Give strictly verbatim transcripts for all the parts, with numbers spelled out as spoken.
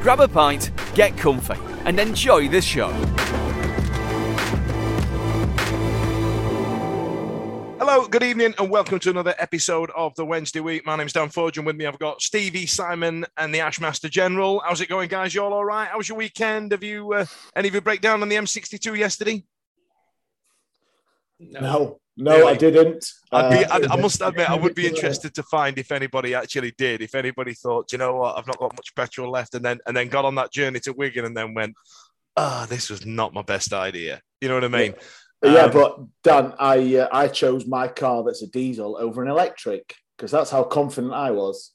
Grab a pint, get comfy, and enjoy the show. Hello, good evening, and welcome to another episode of the Wednesday Week. My name's Dan Fudge, and with me I've got Stevie, Simon, and the Ashmaster General. How's it going, guys? You all all right? How was your weekend? Have you uh, any of you break down on the M sixty-two yesterday? No. no. No, really? I didn't. I'd be, uh, I'd, I must admit, I would be interested to find if anybody actually did, if anybody thought, you know what, I've not got much petrol left, and then and then got on that journey to Wigan and then went, ah, oh, this was not my best idea. You know what I mean? Yeah, um, yeah but Dan, I uh, I chose my car that's a diesel over an electric because that's how confident I was.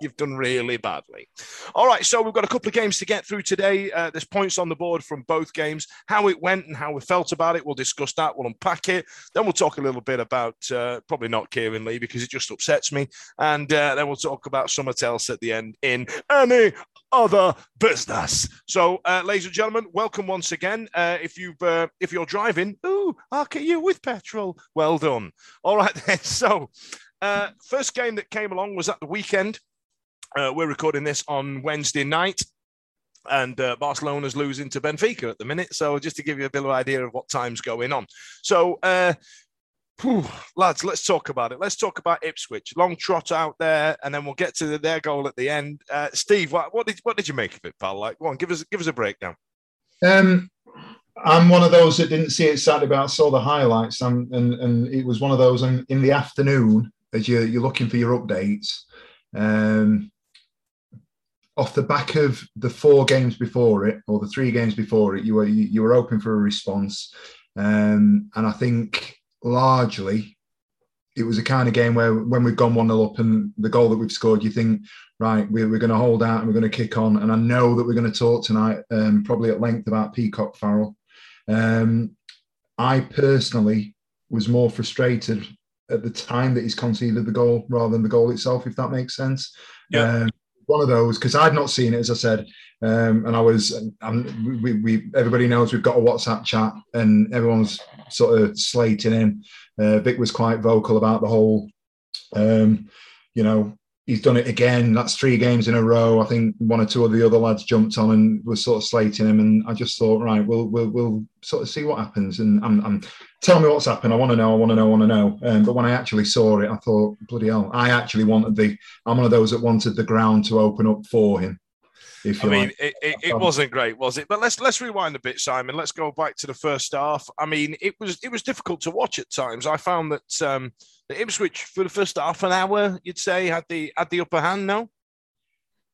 You've done really badly. All right, so we've got a couple of games to get through today. Uh, there's points on the board from both games. How it went and how we felt about it, we'll discuss that. We'll unpack it. Then we'll talk a little bit about uh, probably not Kieran Lee because it just upsets me. And uh, then we'll talk about something else at the end in any other business. So, uh, ladies and gentlemen, welcome once again. Uh, if you've uh, if you're driving, ooh, I'll get you with petrol. Well done. All right then. So. Uh, first game that came along was at the weekend. Uh, we're recording this on Wednesday night, and uh, Barcelona's losing to Benfica at the minute. So just to give you a bit of idea of what time's going on. So, uh, whew, lads, let's talk about it. Let's talk about Ipswich. Long trot out there, and then we'll get to the, their goal at the end. Uh, Steve, what, what did what did you make of it, pal? Like, go on, give us give us a breakdown. Um, I'm one of those that didn't see it Saturday, but I saw the highlights, and and, and it was one of those. And in the afternoon. As you're, you're looking for your updates, um, off the back of the four games before it, or the three games before it, you were you were hoping for a response, um, and I think largely it was a kind of game where when we've gone one nil up and the goal that we've scored, you think, right, we're, we're going to hold out and we're going to kick on, and I know that we're going to talk tonight um, probably at length about Peacock-Farrell. Um, I personally was more frustrated at the time that he's conceded the goal rather than the goal itself, if that makes sense. Yeah. Um, one of those, because I'd not seen it, as I said, um, and I was, um, we, we, everybody knows we've got a WhatsApp chat and everyone's sort of slating him. Uh, Vic was quite vocal about the whole, um, you know, he's done it again. That's three games in a row. I think one or two of the other lads jumped on and were sort of slating him. And I just thought, right, we'll, we'll, we'll sort of see what happens. And I'm, I'm tell me what's happened. I want to know. I want to know. I want to know. Um, but when I actually saw it, I thought, bloody hell! I actually wanted the. I'm one of those that wanted the ground to open up for him. If I mean, like. it, it, it wasn't great, was it? But let's let's rewind a bit, Simon. Let's go back to the first half. I mean, it was it was difficult to watch at times. I found that um, the Ipswich for the first half an hour, you'd say, had the had the upper hand. No,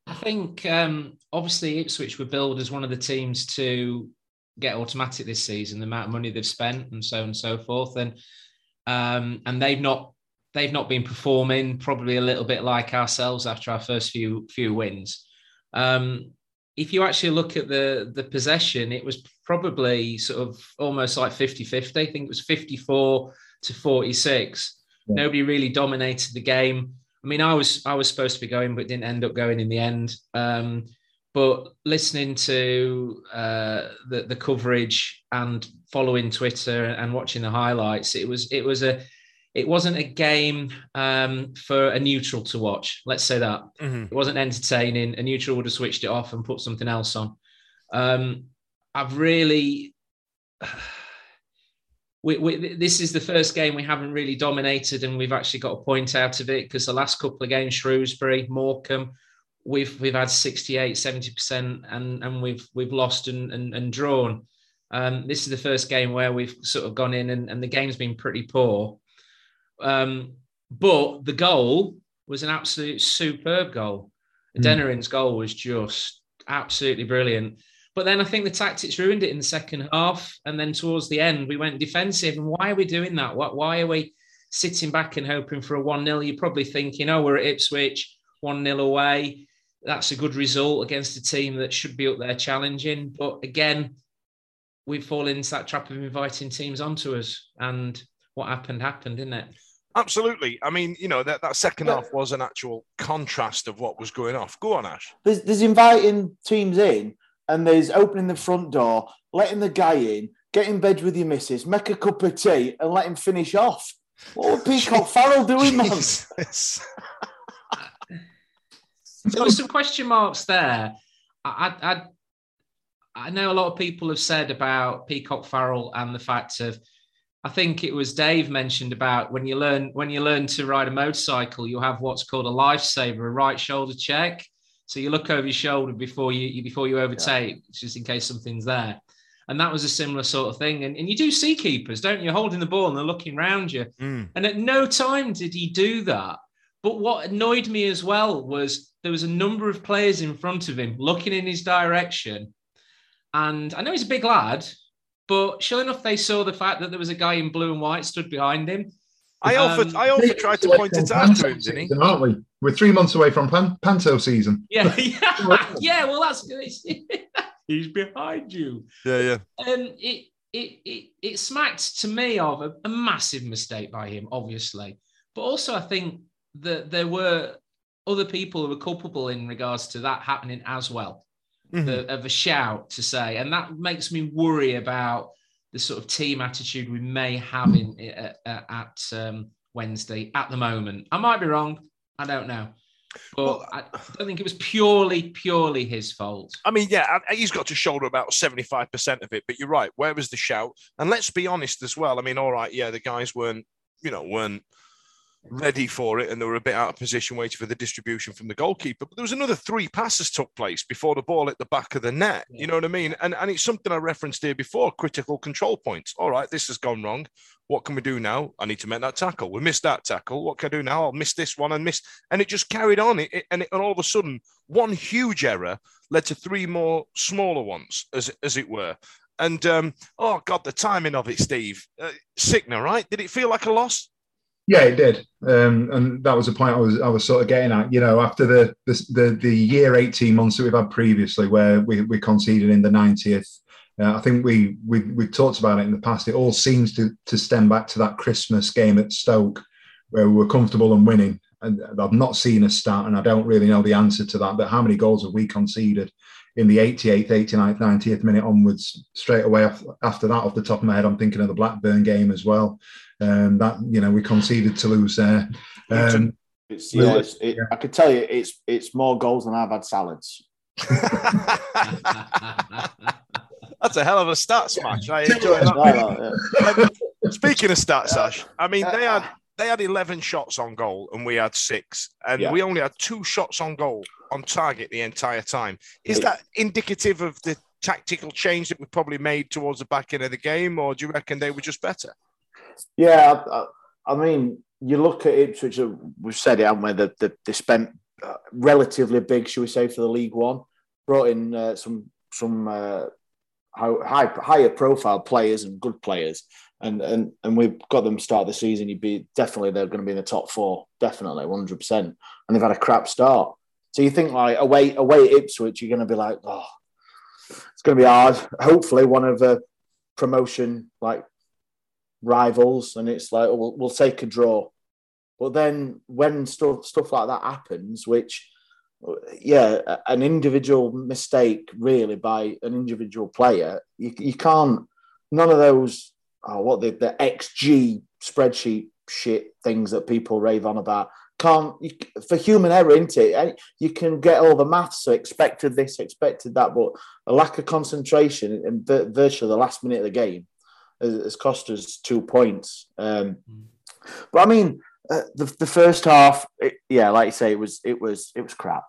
I think um, obviously Ipswich were billed as one of the teams to get automatic this season, the amount of money they've spent and so on and so forth, and um, and they've not they've not been performing probably a little bit like ourselves after our first few few wins. Um, if you actually look at the the possession, it was probably sort of almost like fifty-fifty. I think it was fifty-four to forty-six. Yeah. Nobody really dominated the game. I mean, I was I was supposed to be going, but didn't end up going in the end. Um, but listening to uh, the the coverage and following Twitter and watching the highlights, it was it was a it wasn't a game um, for a neutral to watch. Let's say that. Mm-hmm. It wasn't entertaining. A neutral would have switched it off and put something else on. Um, I've really. We, we, this is the first game we haven't really dominated, and we've actually got a point out of it, because the last couple of games, Shrewsbury, Morecambe, we've we've had sixty-eight, seventy percent and and we've we've lost and and, and drawn. Um, this is the first game where we've sort of gone in and, and the game's been pretty poor. Um, but the goal was an absolute superb goal. Mm. Dennerin's goal was just absolutely brilliant. But then I think the tactics ruined it in the second half. And then towards the end, we went defensive. And why are we doing that? Why are we sitting back and hoping for a one nil? You're probably thinking, oh, we're at Ipswich, one nil away. That's a good result against a team that should be up there challenging. But again, we fall into that trap of inviting teams onto us. And what happened, happened, didn't it? Absolutely. I mean, you know, that, that second well, half was an actual contrast of what was going off. Go on, Ash. There's, there's inviting teams in. And there's opening the front door, letting the guy in, get in bed with your missus, make a cup of tea, and let him finish off. What were Peacock-Farrell doing, man? There were some question marks there. I, I, I know a lot of people have said about Peacock-Farrell and the fact of, I think it was Dave mentioned about when you learn when you learn to ride a motorcycle, you have what's called a lifesaver, a right shoulder check. So you look over your shoulder before you before you overtake, yeah. just in case something's there. And that was a similar sort of thing. And, and you do see keepers, don't you? You're holding the ball and they're looking round you. Mm. And at no time did he do that. But what annoyed me as well was there was a number of players in front of him looking in his direction. And I know he's a big lad, but sure enough, they saw the fact that there was a guy in blue and white stood behind him. I often um, I often tried to point it out to him, didn't he? Aren't we? We're three months away from pan- Panto season. Yeah, yeah, yeah. Well, that's good. He's behind you. Yeah, yeah. Um, it it it it smacked to me of a, a massive mistake by him, obviously, but also I think that there were other people who were culpable in regards to that happening as well, mm-hmm. the, of a shout to say, and that makes me worry about the sort of team attitude we may have in uh, uh, at um, Wednesday at the moment. I might be wrong. I don't know. But well, I don't think it was purely, purely his fault. I mean, yeah, he's got to shoulder about seventy-five percent of it, but you're right. Where was the shout? And let's be honest as well. I mean, all right, yeah, the guys weren't, you know, weren't ready for it and they were a bit out of position waiting for the distribution from the goalkeeper. But there was another three passes took place before the ball hit the back of the net. Yeah. You know what I mean? And and it's something I referenced here before, critical control points. All right, this has gone wrong. What can we do now? I need to make that tackle. We missed that tackle. What can I do now? I'll miss this one and miss. And it just carried on. It, it, and, it, and all of a sudden, one huge error led to three more smaller ones, as, as it were. And, um, oh, God, the timing of it, Steve. Uh, Signa, right? Did it feel like a loss? Yeah, it did, um, and that was the point I was I was sort of getting at. You know, after the the the, the year eighteen months that we've had previously, where we, we conceded in the ninetieth, uh, I think we we we talked about it in the past. It all seems to to stem back to that Christmas game at Stoke, where we were comfortable and winning. And I've not seen a stat, and I don't really know the answer to that. But how many goals have we conceded in the eighty-eighth, eighty-ninth, ninetieth minute onwards? Straight away after that, off the top of my head, I'm thinking of the Blackburn game as well. Um, that you know, we conceded to lose there. Um, it's, yeah, it's, it, yeah. I could tell you, it's it's more goals than I've had salads. That's a hell of a stats match. I enjoy that. Speaking of stats, Ash, I mean they had they had eleven shots on goal and we had six, and yeah. we only had two shots on goal on target the entire time. Is yeah. that indicative of the tactical change that we probably made towards the back end of the game, or do you reckon they were just better? Yeah, I, I mean, you look at Ipswich, we've said it, haven't we? They, they, they spent relatively big, should we say, for the League One, brought in uh, some some uh, high, higher profile players and good players, and and and we've got them start the season. You'd be definitely they're going to be in the top four, definitely one hundred percent, and they've had a crap start. So you think like away away at Ipswich, you're going to be like, oh, it's going to be hard. Hopefully, one of the promotion like. rivals, and it's like, oh, we'll, we'll take a draw, But then when stuff stuff like that happens, which, yeah, an individual mistake really by an individual player, you, you can't, none of those, oh, what the, the X G spreadsheet shit things that people rave on about, can't, you, for human error, isn't it? You can get all the maths, so expected this, expected that, but a lack of concentration in virtually the last minute of the game has cost us two points. Um, but I mean, Uh, the the first half, it, yeah, like you say, it was it was it was crap.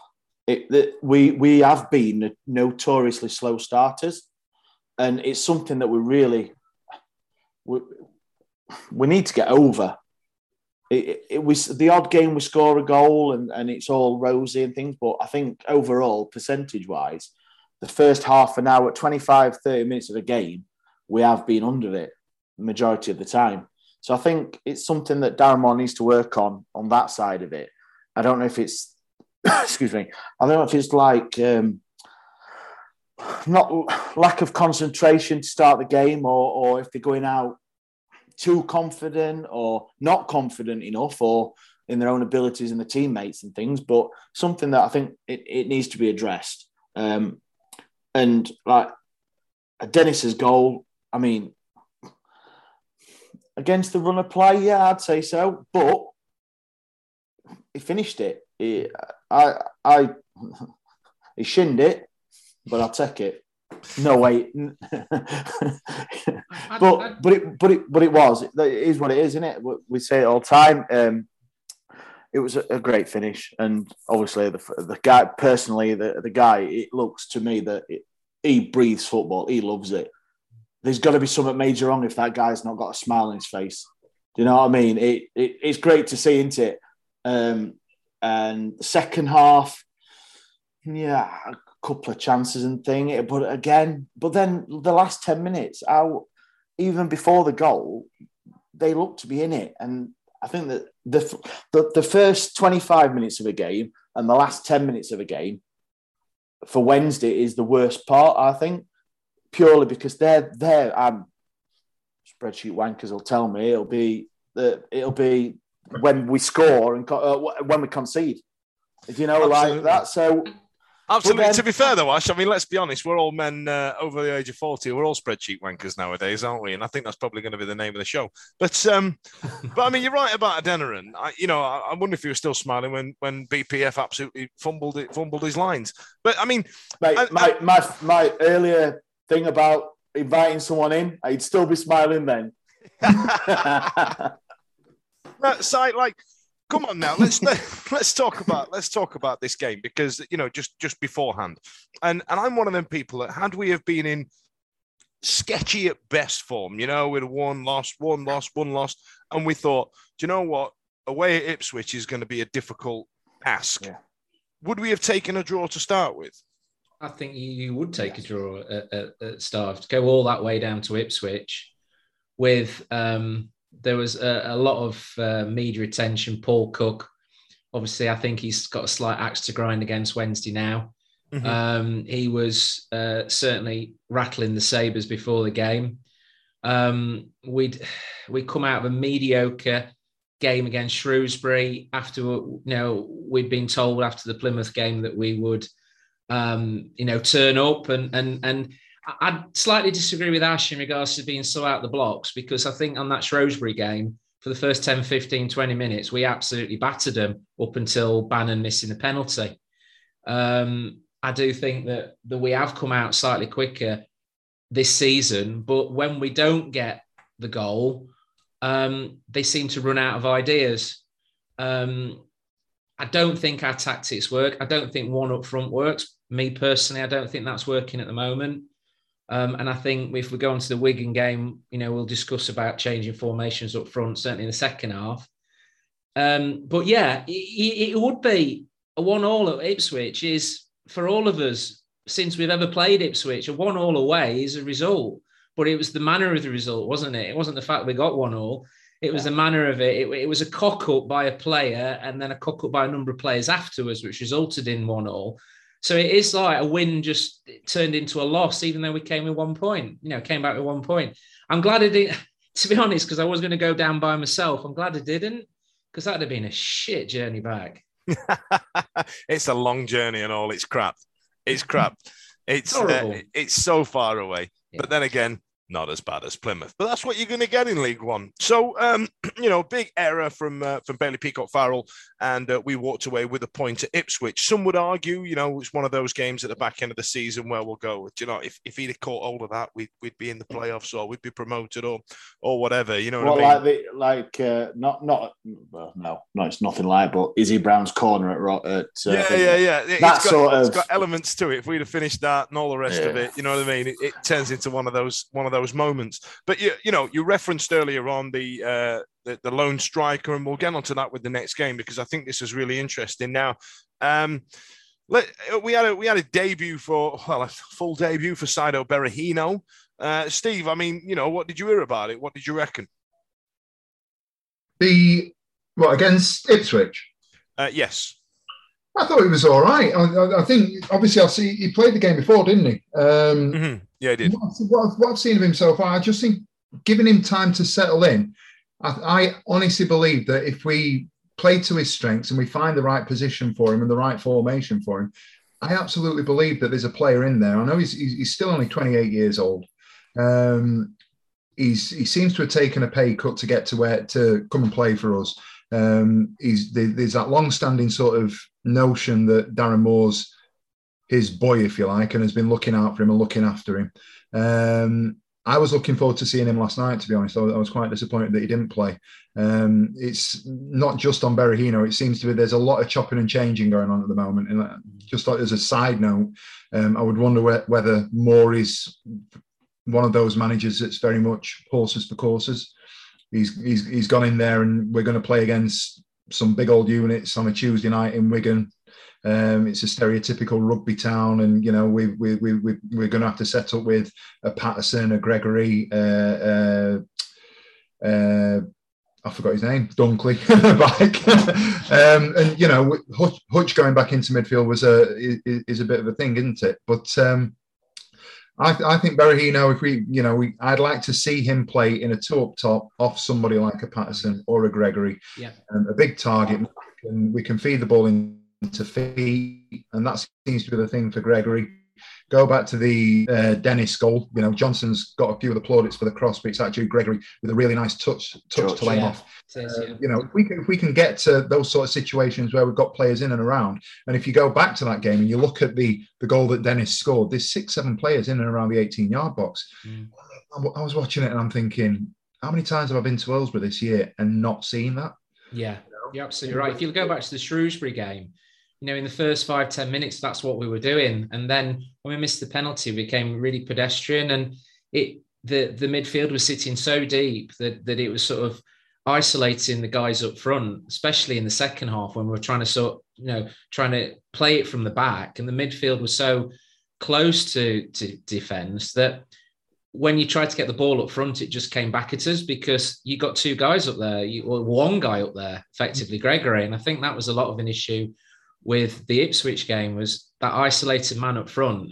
It, the, we we have been notoriously slow starters, and it's something that we really we, we need to get over. It, it, it was the odd game we score a goal and, and it's all rosy and things, but I think overall, percentage wise, the first half an hour, twenty-five, thirty minutes of a game, we have been under it majority of the time. So I think it's something that Darren Moore needs to work on, on that side of it. I don't know if it's, excuse me, I don't know if it's like um, not lack of concentration to start the game, or or if they're going out too confident or not confident enough, or in their own abilities and the teammates and things, but something that I think it, it needs to be addressed. Um, and like Dennis's goal, I mean, against the run of play, yeah, I'd say so. But he finished it. He, I, I, he shinned it, but I'll take it. No wait, but but it but it but it was. It is what it is, isn't it? We say it all the time. Um, it was a great finish, and obviously the the guy personally, the the guy. It looks to me that it, he breathes football. He loves it. There's got to be something major wrong if that guy's not got a smile on his face. Do you know what I mean? It, it it's great to see, isn't it? Um, and the second half, yeah, a couple of chances and thing. But again, but then the last ten minutes, how, even before the goal, they looked to be in it. And I think that the the, the first twenty-five minutes of a game and the last ten minutes of a game for Wednesday is the worst part, I think. Purely because they're there, um, spreadsheet wankers will tell me it'll be uh, it'll be when we score and uh, when we concede, if you know, absolutely, like that. So, absolutely. Then, to be fair, though, Ash, I mean, let's be honest, we're all men uh, over the age of forty. We're all spreadsheet wankers nowadays, aren't we? And I think that's probably going to be the name of the show. But, um, but I mean, you're right about Dennerin. I, you know, I, I wonder if you were still smiling when when B P F absolutely fumbled it, fumbled his lines. But I mean, Mate, I, my, I, my my earlier thing about inviting someone in, I'd still be smiling then. That's like, come on now, let's let's talk about let's talk about this game, because, you know, just just beforehand, and and I'm one of them people that, had we have been in sketchy at best form, you know, with one loss, one loss, one loss, and we thought, do you know what, away at Ipswich is going to be a difficult task. Yeah. Would we have taken a draw to start with? I think you would take a draw at, at, at start, go all that way down to Ipswich. With um, there was a, a lot of uh, media attention. Paul Cook, obviously, I think he's got a slight axe to grind against Wednesday now. Mm-hmm. Um, he was uh, certainly rattling the sabres before the game. Um, we'd we come out of a mediocre game against Shrewsbury after, you know, we'd been told after the Plymouth game that we would, Um, you know, turn up, and and and I'd slightly disagree with Ash in regards to being so out the blocks, because I think on that Shrewsbury game, for the first ten, fifteen, twenty minutes, we absolutely battered them up until Bannan missing the penalty. Um, I do think that, that we have come out slightly quicker this season, but when we don't get the goal, um, they seem to run out of ideas. Um, I don't think our tactics work. I don't think one up front works. Me personally, I don't think that's working at the moment. Um, and I think if we go on to the Wigan game, you know, we'll discuss about changing formations up front, certainly in the second half. Um, but yeah, it, it would be a one-all at Ipswich is, for all of us, since we've ever played Ipswich, a one-all away is a result. But it was the manner of the result, wasn't it? It wasn't the fact we got one-all. It was the manner of it. it. It was a cock-up by a player and then a cock-up by a number of players afterwards, which resulted in one-all. So it is like a win just turned into a loss, even though we came with one point, you know, came back with one point. I'm glad I didn't, to be honest, because I was going to go down by myself. I'm glad I didn't, because that'd have been a shit journey back. It's a long journey and all. It's crap. It's crap. It's uh, it's so far away. Yeah. But then again, not as bad as Plymouth. But that's what you're going to get in League One. So, um, you know, big error from uh, from Bailey Peacock-Farrell, and uh, we walked away with a point at Ipswich. Some would argue, you know, it's one of those games at the back end of the season where we'll go, do you know, if, if he'd have caught hold of that, we'd, we'd be in the playoffs or we'd be promoted or or whatever, you know what well, I mean? Like, the, like uh, not, not well, no, no, it's nothing like, but Izzy Brown's corner at... at uh, yeah, yeah, yeah. That got, sort of... It's got elements to it. If we'd have finished that and all the rest yeah. of it, you know what I mean? It, it turns into one of those... One of those Those moments, but you, you know, you referenced earlier on the, uh, the the lone striker, and we'll get onto that with the next game because I think this is really interesting. Now, um, let, we had a we had a debut for well, a full debut for Saido Berahino. Uh, Steve, I mean, you know, what did you hear about it? What did you reckon? The what against Ipswich? Uh, yes, I thought he was all right. I, I think obviously I see he played the game before, didn't he? Um, mm-hmm. Yeah, he did. What I've, what I've seen of him so far, I just think giving him time to settle in, I, I honestly believe that if we play to his strengths and we find the right position for him and the right formation for him, I absolutely believe that there's a player in there. I know he's, he's, he's still only twenty-eight years old. Um, he's he seems to have taken a pay cut to get to where to come and play for us. Um, he's there, there's that long-standing sort of notion that Darren Moore's his boy, if you like, and has been looking out for him and looking after him. Um, I was looking forward to seeing him last night, to be honest. I was quite disappointed that he didn't play. Um, it's not just on Berahino. It seems to be there's a lot of chopping and changing going on at the moment. And just as a side note, um, I would wonder whether Moore is one of those managers that's very much horses for courses. He's, he's, he's gone in there and we're going to play against some big old units on a Tuesday night in Wigan. Um, it's a stereotypical rugby town, and you know we we we, we we're going to have to set up with a Patterson, a Gregory, uh, uh, uh, I forgot his name, Dunkley, back, um, and you know Hutch, Hutch going back into midfield was a is, is a bit of a thing, isn't it? But um, I, I think Berahino, if we you know we, I'd like to see him play in a two up top off somebody like a Patterson or a Gregory, yeah, um, a big target, and we can feed the ball in. To feet, and that seems to be the thing for Gregory. Go back to the uh, Dennis goal. You know, Johnson's got a few of the plaudits for the cross, but it's actually Gregory with a really nice touch, touch George, to lay yeah. off. Says, yeah. uh, you know, if we, can, if we can get to those sort of situations where we've got players in and around, and if you go back to that game and you look at the the goal that Dennis scored, there's six, seven players in and around the eighteen-yard box. Mm. I, I was watching it and I'm thinking, how many times have I been to Aylesbury this year and not seen that? Yeah, you're absolutely right. If you go back to the Shrewsbury game, you know, in the first five, ten minutes, that's what we were doing. And then when we missed the penalty, we became really pedestrian. And it the the midfield was sitting so deep that, that it was sort of isolating the guys up front, especially in the second half when we were trying to sort, you know, trying to play it from the back. And the midfield was so close to, to defence that when you tried to get the ball up front, it just came back at us because you got two guys up there, you, or one guy up there, effectively, Gregory. And I think that was a lot of an issue with the Ipswich game was that isolated man up front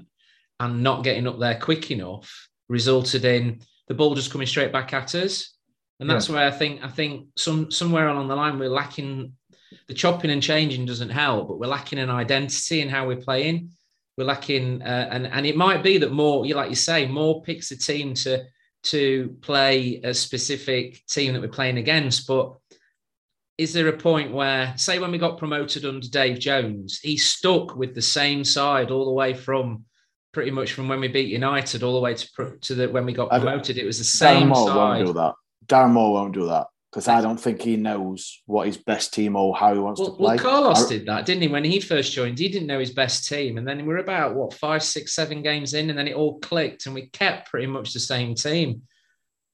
and not getting up there quick enough resulted in the ball just coming straight back at us. And that's yeah. where I think I think some somewhere along the line we're lacking. The chopping and changing doesn't help, but we're lacking an identity in how we're playing. We're lacking, uh, and and it might be that Moore, like you say, Moore picks a team to to play a specific team that we're playing against, but. Is there a point where, say, when we got promoted under Dave Jones, he stuck with the same side all the way from pretty much from when we beat United all the way to to the, when we got promoted? It was the same Darren Moore side. Won't do that. Darren Moore won't do that because I don't think he knows what his best team or how he wants well, to play. Well, Carlos I... did that, didn't he? When he first joined, he didn't know his best team. And then we were about, what, five, six, seven games in, and then it all clicked and we kept pretty much the same team.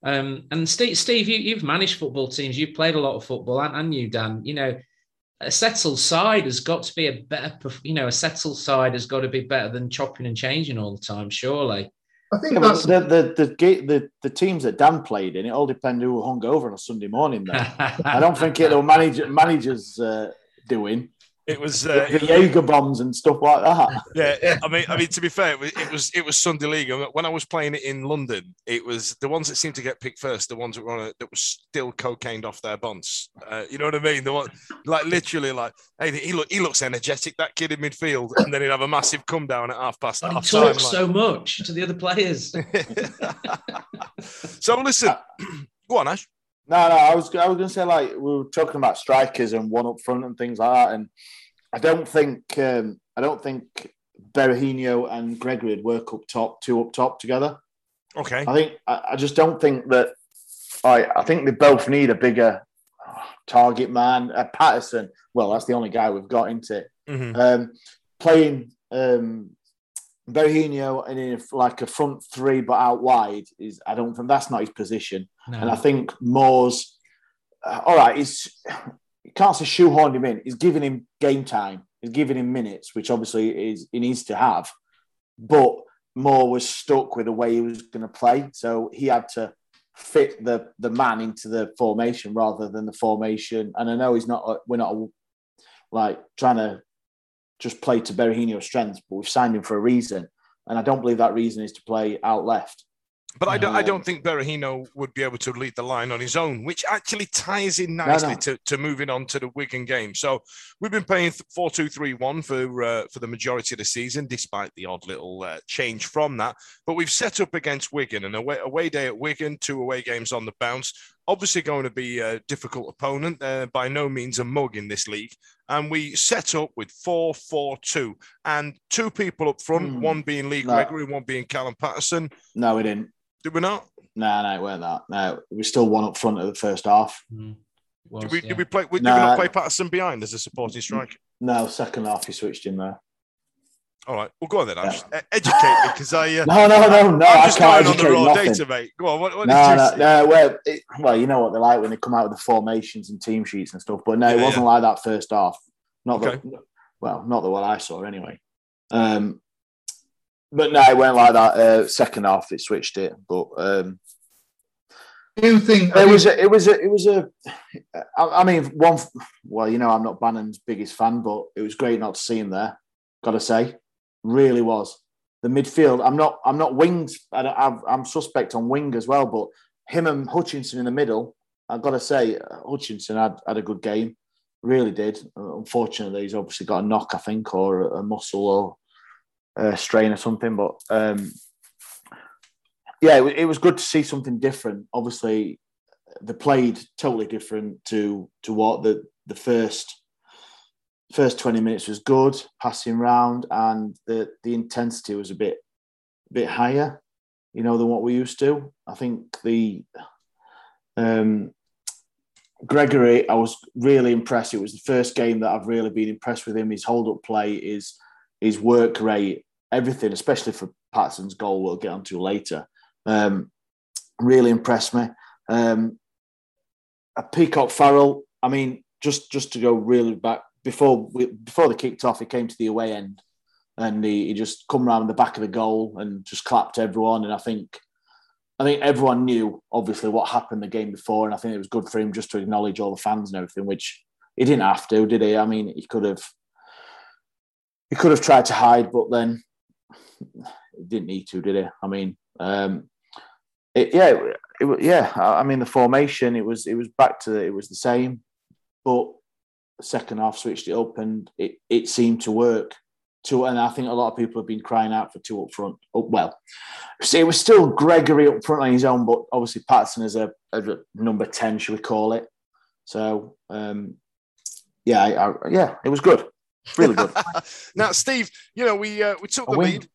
Um, and Steve, Steve, you, you've managed football teams. You've played a lot of football, and, and you, Dan. You know, a settled side has got to be a better. You know, a settled side has got to be better than chopping and changing all the time. Surely, I think yeah, that's the the, the the the teams that Dan played in. It all depends who were hung over on a Sunday morning. Though I don't think it. Or manage, managers uh, doing. It was uh, the Jaeger bombs and stuff like that. Yeah, yeah, I mean, I mean, to be fair, it was it was, it was Sunday League. When I was playing it in London, it was the ones that seemed to get picked first, the ones that were on a, that was still cocained off their bonds. Uh, you know what I mean? The one, like literally, like, hey, he look, he looks energetic, that kid in midfield, and then he'd have a massive come down at half past. He talks like, so much to the other players. So listen, go on, Ash. No, no, I was I was going to say, like, we were talking about strikers and one up front and things like that, and I don't think um, I don't think Berahino and Gregory would work up top, two up top together. Okay. I think I, I just don't think that. I I think they both need a bigger target man. Uh, Patterson, well, that's the only guy we've got, isn't it? Mm-hmm. Um, playing um, Berahino and in like a front three but out wide is I don't think that's not his position. No. And I think Moore's uh, all right. He's you can't say shoehorned him in. He's giving him game time. He's giving him minutes, which obviously is he needs to have. But Moore was stuck with the way he was going to play, so he had to fit the the man into the formation rather than the formation. And I know he's not. We're not like trying to just play to Berahino's strengths, but we've signed him for a reason, and I don't believe that reason is to play out left. But I don't, I don't think Berahino would be able to lead the line on his own, which actually ties in nicely no, no. To, to moving on to the Wigan game. So we've been playing four two three one for uh, for the majority of the season, despite the odd little uh, change from that. But we've set up against Wigan, an away, away day at Wigan, two away games on the bounce. Obviously going to be a difficult opponent, uh, by no means a mug in this league. And we set up with four four two and two people up front, mm. one being Lee no. Gregory, one being Callum Patterson. No, we didn't. Did we not? No, no, it weren't that. No, we still one up front of the first half. Mm. Was, did we, yeah. did we play? Did no. we not play Patterson behind as a supporting striker? No, second half he switched in there. All right, well, go on then, Ash. Yeah. Uh, educate me, because I... Uh, no, no, no, no, I'm just I can't on the raw nothing. Data, mate. Go on, what, what no, did you no, no, well, it, well, you know what they're like when they come out with the formations and team sheets and stuff, but no, yeah, it wasn't yeah. like that first half. Not okay. the, Well, not the one I saw, anyway. Um, But no, it went like that. Uh, second half, it switched it. But um, you think it was a, it was a, it was a. I, I mean, one. Well, you know, I'm not Bannon's biggest fan, but it was great not to see him there. Got to say, really was the midfield. I'm not. I'm not winged. I don't, I'm, I'm suspect on wing as well. But him and Hutchinson in the middle. I've got to say, Hutchinson had, had a good game. Really did. Unfortunately, he's obviously got a knock, I think, or a, a muscle, or. Uh, strain or something, but um, yeah, it, it was good to see something different. Obviously, they played totally different to to what the the first first twenty minutes was good, passing round, and the the intensity was a bit bit higher, you know, than what we used to. I think the um, Gregory, I was really impressed. It was the first game that I've really been impressed with him. His hold up play is. His work rate, everything, especially for Patterson's goal, we'll get onto later, um, really impressed me. Um, Peacock-Farrell, I mean, just just to go really back, before we, before they kicked off, he came to the away end and he, he just come round the back of the goal and just clapped everyone. And I think I think everyone knew, obviously, what happened the game before, and I think it was good for him just to acknowledge all the fans and everything, which he didn't have to, did he? I mean, he could have... He could have tried to hide, but then he didn't need to, did he? I mean, um, it, yeah, it, yeah. I mean, the formation it was it was back to the, it was the same, but the second half switched it up and it, it seemed to work. To and I think a lot of people have been crying out for two up front. Oh, well, see, it was still Gregory up front on his own, but obviously Patterson is a, a number ten, shall we call it? So um, yeah, I, I, yeah, it was good. Really good. Now, Steve, you know, we uh, we took the lead.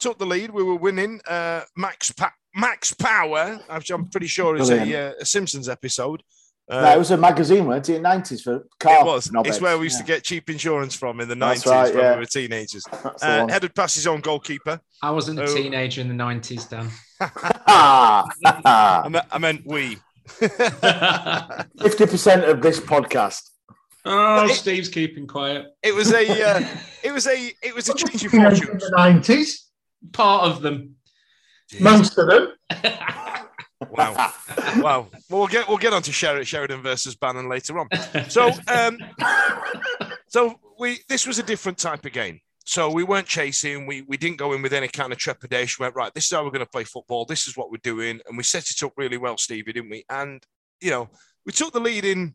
Took the lead. We were winning. Uh, Max pa- Max Power, which I'm pretty sure is a, uh, a Simpsons episode. Uh, no, it was a magazine, wasn't it? In the nineties for car. It was. Nobbets. It's where we used yeah. to get cheap insurance from in the nineties right, when yeah. we were teenagers. Uh, headed past his own goalkeeper. I wasn't a oh. teenager in the nineties, Dan. I, meant, I meant we. fifty percent of this podcast. Oh, it, Steve's keeping quiet. It was a, uh, it was a, it was a change of fortune in the nineties. Part of them, Jeez. Most of them. Wow, wow. Well, we'll get we'll get on to Sher- Sheridan versus Bannan later on. So, um, so we this was a different type of game. So we weren't chasing. We we didn't go in with any kind of trepidation. We went, right, this is how we're going to play football. This is what we're doing. And we set it up really well, Stevie, didn't we? And, you know, we took the lead in,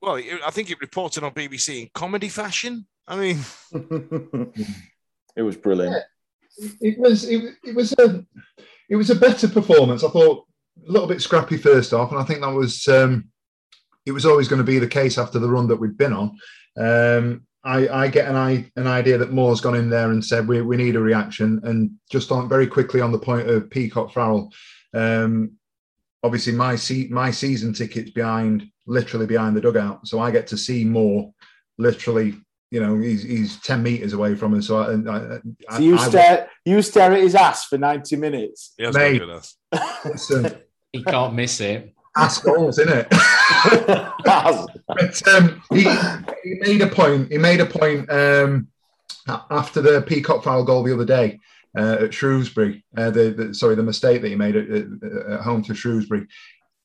well, it, I think it reported on B B C in comedy fashion. I mean. It was brilliant. Yeah, it was it, it was a it was a better performance. I thought a little bit scrappy first off. And I think that was, um, it was always going to be the case after the run that we'd been on. Um I, I get an, an idea that Moore's gone in there and said, we, we need a reaction, and just on very quickly on the point of Peacock-Farrell. Um, obviously, my seat, my season ticket's behind, literally behind the dugout. So I get to see Moore literally, you know, he's, he's ten metres away from us. So, I, I, I, so you, I, stare, I, you stare at his ass for ninety minutes. Yeah, mate, listen, he can't miss it. Ass goals, innit? But um, he, he made a point. He made a point um, after the Peacock-Farrell goal the other day uh, at Shrewsbury. Uh, the, the sorry, the mistake that he made at, at, at home to Shrewsbury.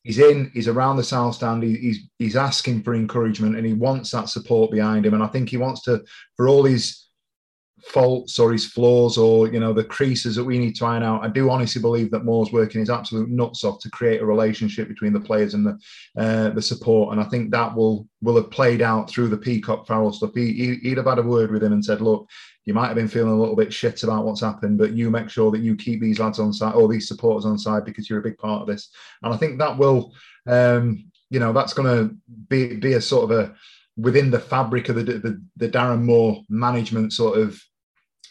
He's in. He's around the south stand. He, he's he's asking for encouragement, and he wants that support behind him. And I think he wants to, for all his faults or his flaws or, you know, the creases that we need to iron out, I do honestly believe that Moore's working his absolute nuts off to create a relationship between the players and the uh, the support, and I think that will will have played out through the Peacock-Farrell stuff. He, he'd have had a word with him and said, look, you might have been feeling a little bit shit about what's happened, but you make sure that you keep these lads on side or these supporters on side because you're a big part of this. And I think that will, um, you know, that's going to be, be a sort of a within the fabric of the, the, the Darren Moore management sort of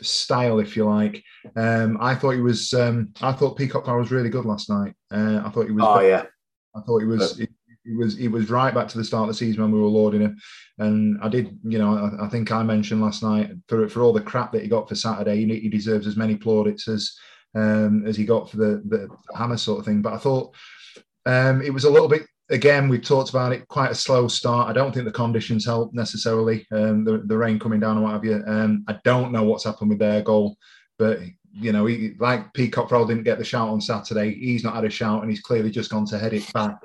style, if you like. Um, I thought he was. Um, I thought Peacock-Farrell was really good last night. Uh, I thought he was. Oh yeah. I thought he was. He, he was. He was right back to the start of the season when we were lauding him. And I did. You know, I, I think I mentioned last night for for all the crap that he got for Saturday, he, he deserves as many plaudits as um, as he got for the, the the hammer sort of thing. But I thought um, it was a little bit. Again, we've talked about it, quite a slow start. I don't think the conditions helped necessarily, um, the, the rain coming down and what have you. Um, I don't know what's happened with their goal, but, you know, he, like Peacock-Farrell didn't get the shout on Saturday. He's not had a shout, and he's clearly just gone to head it back,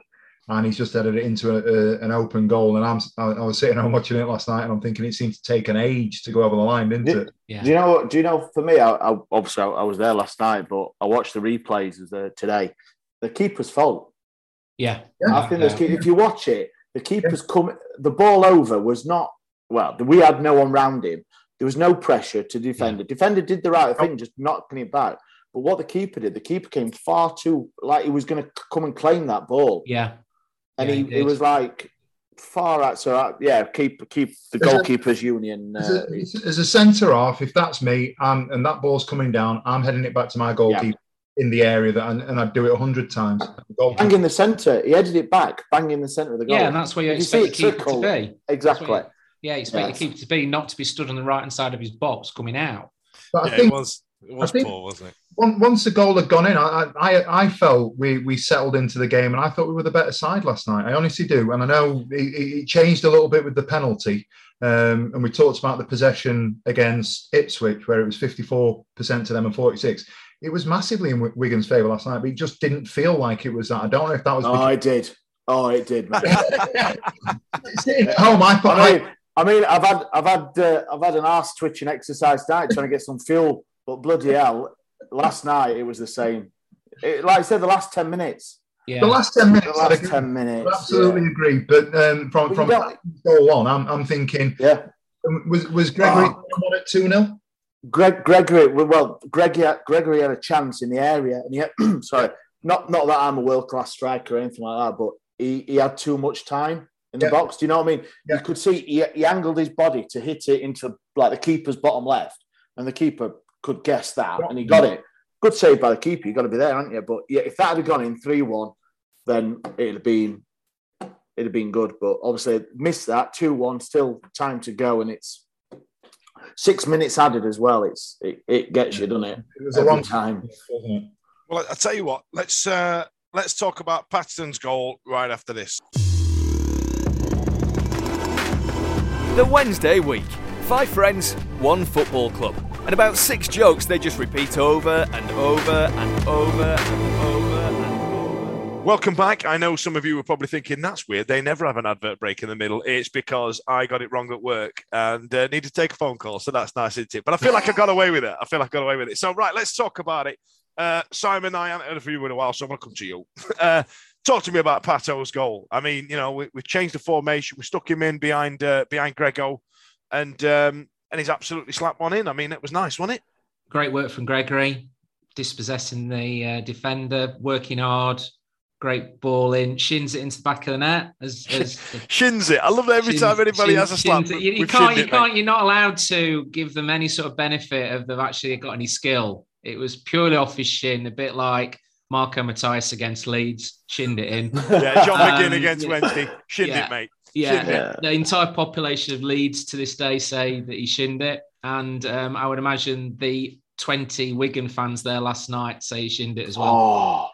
and he's just headed it into a, a, an open goal. And I'm, I, I was sitting home watching it last night, and I'm thinking it seemed to take an age to go over the line, didn't it? it? Yeah. Do you know, Do you know? for me, I, I, obviously I, I was there last night, but I watched the replays of uh, today. The keeper's fault. Yeah, yeah, I think yeah. Keep, if you watch it, the keeper's yeah. come. The ball over was not well. We had no one round him. There was no pressure to defend. The yeah. defender did the right thing, just knocking it back. But what the keeper did, the keeper came far too like he was going to come and claim that ball. Yeah, and yeah, he, he, he was like far out. So I, yeah, keep keep the as goalkeepers a, union as, uh, a, as a centre half. If that's me, I'm, and that ball's coming down, I'm heading it back to my goalkeeper. Yeah. In the area that, and, and I'd do it a hundred times. Bang in the centre, he headed it back, bang in the centre of the goal. Yeah, and that's where you, you expect the keeper to be. Exactly. You, yeah, you expect yeah. the keeper to be, not to be stood on the right hand side of his box coming out. But I yeah, think it was, it was poor, wasn't it? Once the goal had gone in, I, I I felt we we settled into the game, and I thought we were the better side last night. I honestly do, and I know it, it changed a little bit with the penalty. Um, and we talked about the possession against Ipswich, where it was fifty-four percent to them and forty-six. It was massively in Wigan's favour last night, but it just didn't feel like it was that. I don't know if that was... Oh, because... it did. Oh, it did, man. Oh, my... I mean, I mean, I've had I've had, uh, I've had an arse-twitching exercise tonight trying to get some fuel, but bloody hell, last night it was the same. It, like I said, the last ten minutes. Yeah. The last ten minutes. The last agree, ten minutes. I absolutely yeah. agree, but um, from, from that goal on, I'm, I'm thinking... Yeah. Was, was Gregory oh. on at two nil? Greg, Gregory, well, Gregory, Gregory had a chance in the area, and he had, sorry, not not that I'm a world class striker or anything like that, but he, he had too much time in the yeah. box. Do you know what I mean? Yeah. You could see he, he angled his body to hit it into like the keeper's bottom left, and the keeper could guess that, yeah. and he got it. Good save by the keeper. You got to be there, aren't you? But yeah, if that had gone in three one, then it'd have been it'd have been good. But obviously missed that two one. Still time to go, and it's. Six minutes added as well. It's it, it gets you, doesn't it? It was a long time. time. Well, I tell you what. Let's uh, let's talk about Patterson's goal right after this. The Wednesday Week. Five friends, one football club, and about six jokes they just repeat over and over and over and over and over. Welcome back. I know some of you were probably thinking, that's weird, they never have an advert break in the middle. It's because I got it wrong at work and uh, need to take a phone call. So that's nice, isn't it? But I feel like I got away with it. I feel like I got away with it. So, right, let's talk about it. Uh, Simon, I haven't heard from you in a while, so I'm going to come to you. Uh, talk to me about Pato's goal. I mean, you know, we, we changed the formation. We stuck him in behind uh, behind Grego, and, um, and he's absolutely slapped one in. I mean, it was nice, wasn't it? Great work from Gregory, dispossessing the uh, defender, working hard. Great ball in, shins it into the back of the net. As, as shins it. I love that every shins, time anybody shins, has a slap. You, you can't, you it, can't, mate. You're not allowed to give them any sort of benefit of they've actually got any skill. It was purely off his shin, a bit like Marco Matthias against Leeds, shinned it in. Yeah, John McGinn um, against yeah. Wednesday, shinned yeah. it, mate. Yeah, yeah. It. The entire population of Leeds to this day say that he shinned it. And um, I would imagine the twenty Wigan fans there last night say he shinned it as well. Oh.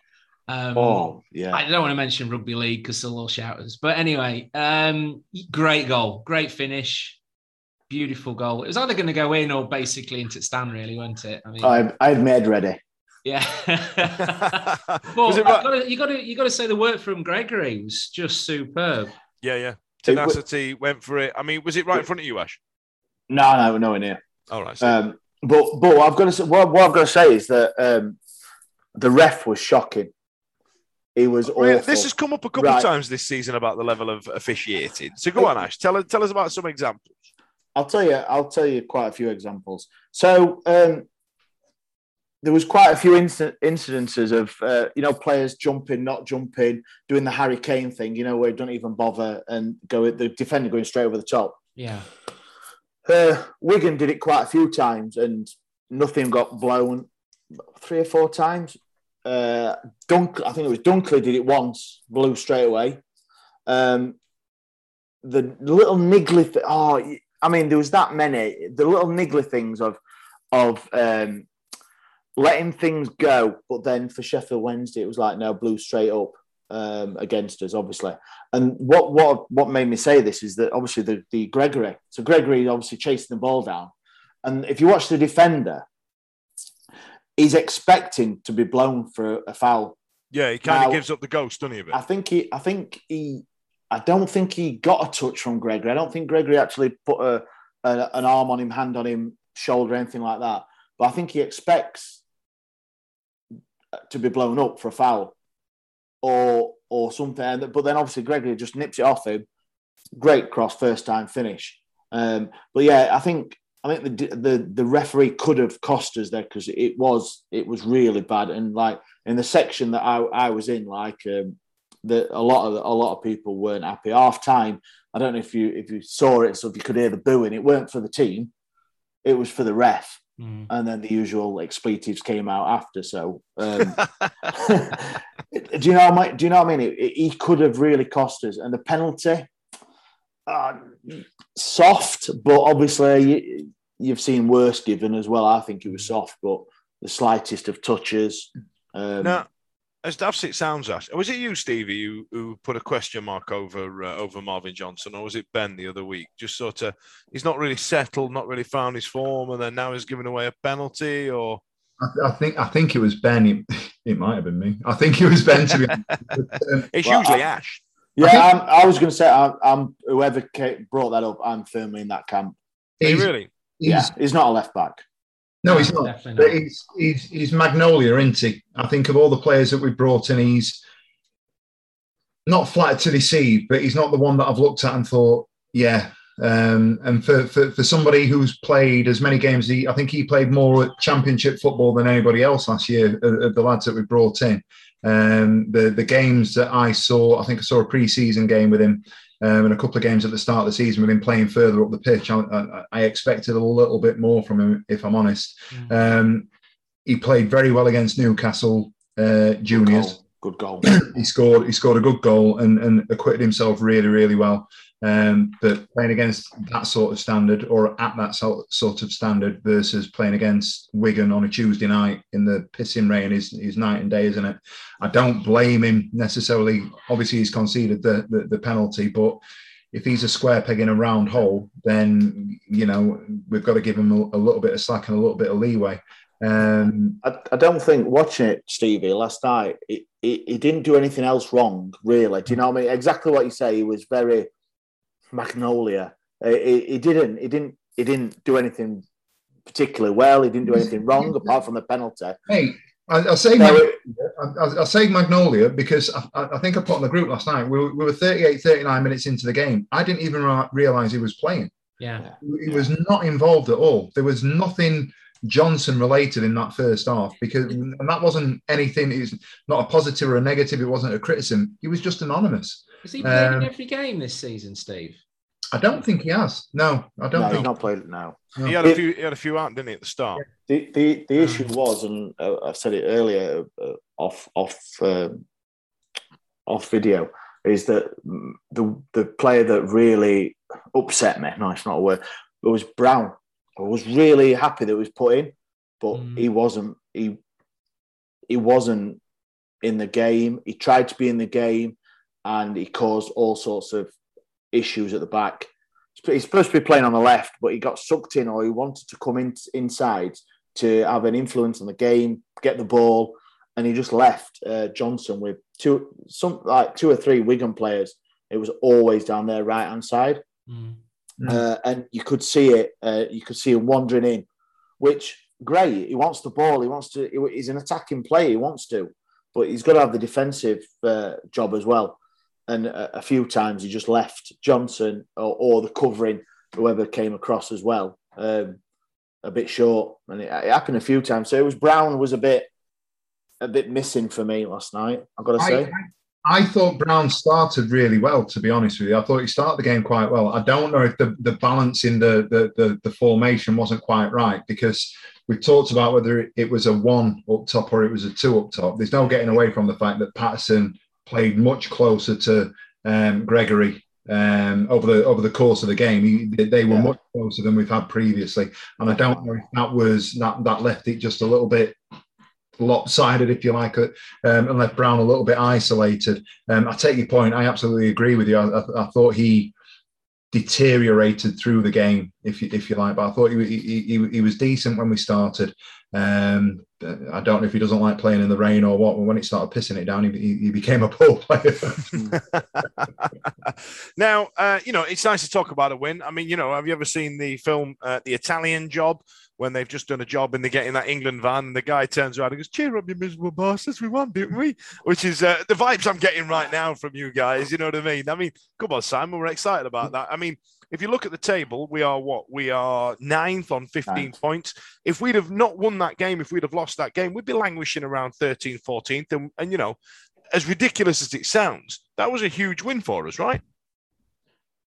Um, oh, yeah. I don't want to mention rugby league because they'll all shout at us. But anyway, um, great goal, great finish, beautiful goal. It was either going to go in or basically into stand, really, wasn't it? I mean, I've, I've made ready. Yeah. Well, right? you got to you got to say the work from Gregory was just superb. Yeah, yeah. Tenacity, it, went for it. I mean, was it right it, in front of you, Ash? No, no, nowhere near. All right. So. Um, but but what I've got to say, what, what I've got to say is that um, the ref was shocking. He was awful. This has come up a couple right. of times this season about the level of officiating. So go on, Ash. Tell, tell us about some examples. I'll tell you. I'll tell you quite a few examples. So um, there was quite a few inc- incidences of uh, you know players jumping, not jumping, doing the Harry Kane thing. You know where you don't even bother and go the defender going straight over the top. Yeah. Uh, Wigan did it quite a few times and nothing got blown. Three or four times. Uh, Dunk, I think it was Dunkley did it once, blew straight away. Um, the little niggly, th- oh, I mean, there was that many. The little niggly things of of um, letting things go, but then for Sheffield Wednesday, it was like no, blew straight up um, against us, obviously. And what what what made me say this is that obviously the the Gregory, so Gregory obviously chasing the ball down, and if you watch the defender. He's expecting to be blown for a foul. Yeah, he kind now, of gives up the ghost, doesn't he? I think he. I think he. I don't think he got a touch from Gregory. I don't think Gregory actually put a, a, an arm on him, hand on him, shoulder, anything like that. But I think he expects to be blown up for a foul, or or something. But then obviously Gregory just nips it off him. Great cross, first time finish. Um, but yeah, I think. I think the, the the referee could have cost us there because it was it was really bad, and like in the section that I, I was in, like um, the a lot of a lot of people weren't happy. Half time, I don't know if you if you saw it, so if you could hear the booing, it weren't for the team, it was for the ref, mm. and then the usual expletives came out after. So um, do you know what I mean? Do you know what I mean? It, it, he could have really cost us, and the penalty, uh, soft, but obviously. It, You've seen worse given as well. I think he was soft, but the slightest of touches. Um, now, as daft as it sounds, Ash, was it you, Stevie, who, who put a question mark over uh, over Marvin Johnson, or was it Ben the other week? Just sort of, he's not really settled, not really found his form, and then now he's giving away a penalty, or I, th- I think I think it was Ben. It, it might have been me. I think it was Ben. To be honest. It's well, usually I, Ash. Yeah, I, think... I'm, I was going to say, I'm, I'm whoever came, brought that up, I'm firmly in that camp. He really. He's, yeah, he's not a left back. No, he's not. Definitely not. But he's, he's he's Magnolia, isn't he? I think of all the players that we brought in, he's not flattered to deceive, but he's not the one that I've looked at and thought, yeah. Um, and for, for, for somebody who's played as many games, he, I think he played more championship football than anybody else last year of, of the lads that we brought in. Um, the the games that I saw, I think I saw a pre-season game with him. Um, and a couple of games at the start of the season, we've been playing further up the pitch. I, I, I expected a little bit more from him, if I'm honest. Mm. Um, he played very well against Newcastle uh, Juniors. Good goal. Good goal. he scored. He scored a good goal and, and acquitted himself really, really well. Um, but playing against that sort of standard, or at that sort of standard, versus playing against Wigan on a Tuesday night in the pissing rain is, is night and day, isn't it? I don't blame him necessarily. Obviously, he's conceded the, the, the penalty, but if he's a square peg in a round hole, then, you know, we've got to give him a, a little bit of slack and a little bit of leeway. Um, I, I don't think, watching it, Stevie, last night, he, he, he didn't do anything else wrong, really. Do you know what I mean? Exactly what you say. He was very Magnolia. He, he didn't. He didn't. He didn't do anything particularly well. He didn't do anything wrong apart from a penalty. Hey, I, I say so, I, I say Magnolia because I, I think I put on the group last night. We were, we were thirty-eight, thirty-nine minutes into the game. I didn't even realise he was playing. Yeah, he, he was not involved at all. There was nothing Johnson related in that first half, because and that wasn't anything. It's not a positive or a negative. It wasn't a criticism. He was just anonymous. Has he played um, in every game this season, Steve? I don't think he has. No, I don't. No, think he's not played it now. No. He had a few. He had a few out, didn't he, at the start? The the, the issue was, and uh, I said it earlier uh, off off uh, off video, is that the the player that really upset me. No, it's not a word. It was Brown. I was really happy that it was put in, but mm. he wasn't. He he wasn't in the game. He tried to be in the game, and he caused all sorts of issues at the back. He's supposed to be playing on the left, but he got sucked in, or he wanted to come in inside to have an influence on the game, get the ball, and he just left uh, Johnson with two, some like two or three Wigan players. It was always down their right hand side. Mm. Mm. Uh, and you could see it. Uh, you could see him wandering in, which great. He wants the ball. He wants to. He, he's an attacking player. He wants to, but he's got to have the defensive uh, job as well. And a, a few times he just left Johnson or, or the covering, whoever came across as well, um, a bit short. And it, it happened a few times. So it was Brown was a bit, a bit missing for me last night, I've got to say. I, I... I thought Brown started really well, to be honest with you. I thought he started the game quite well. I don't know if the, the balance in the, the, the, the formation wasn't quite right, because we've talked about whether it was a one up top or it was a two up top. There's no getting away from the fact that Patterson played much closer to um, Gregory um, over the over the course of the game. He, they were yeah. much closer than we've had previously. And I don't know if that was that, that left it just a little bit lopsided, if you like, um, and left Brown a little bit isolated. Um, I take your point. I absolutely agree with you. I, I, I thought he deteriorated through the game, if you, if you like, but I thought he, he, he, he was decent when we started. Um, I don't know if he doesn't like playing in the rain or what, but when it started pissing it down, he, he became a poor player. Now, uh, you know, it's nice to talk about a win. I mean, you know, have you ever seen the film uh, The Italian Job, when they've just done a job and they get in that England van and the guy turns around and goes, "Cheer up, you miserable bastards, we won, didn't we?" Which is uh, the vibes I'm getting right now from you guys, you know what I mean? I mean, come on, Simon, we're excited about that. I mean, if you look at the table, we are what? We are ninth on fifteen ninth. points. If we'd have not won that game, if we'd have lost that game, we'd be languishing around thirteenth, fourteenth. And, and you know, as ridiculous as it sounds, that was a huge win for us, right?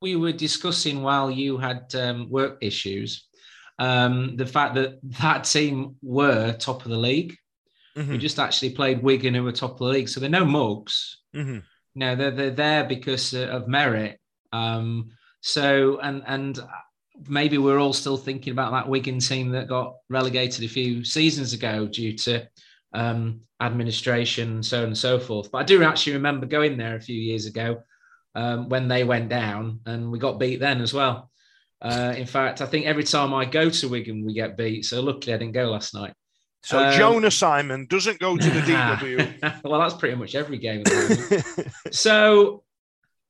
We were discussing while you had um, work issues, um, the fact that that team were top of the league. Mm-hmm. We just actually played Wigan, who were top of the league. So they're no mugs. Mm-hmm. No, they're, they're there because of merit. Um So, and and maybe we're all still thinking about that Wigan team that got relegated a few seasons ago due to um, administration and so on and so forth. But I do actually remember going there a few years ago um, when they went down and we got beat then as well. Uh, in fact, I think every time I go to Wigan, we get beat. So luckily I didn't go last night. So um, Jonah Simon doesn't go to the D W. Well, that's pretty much every game. So...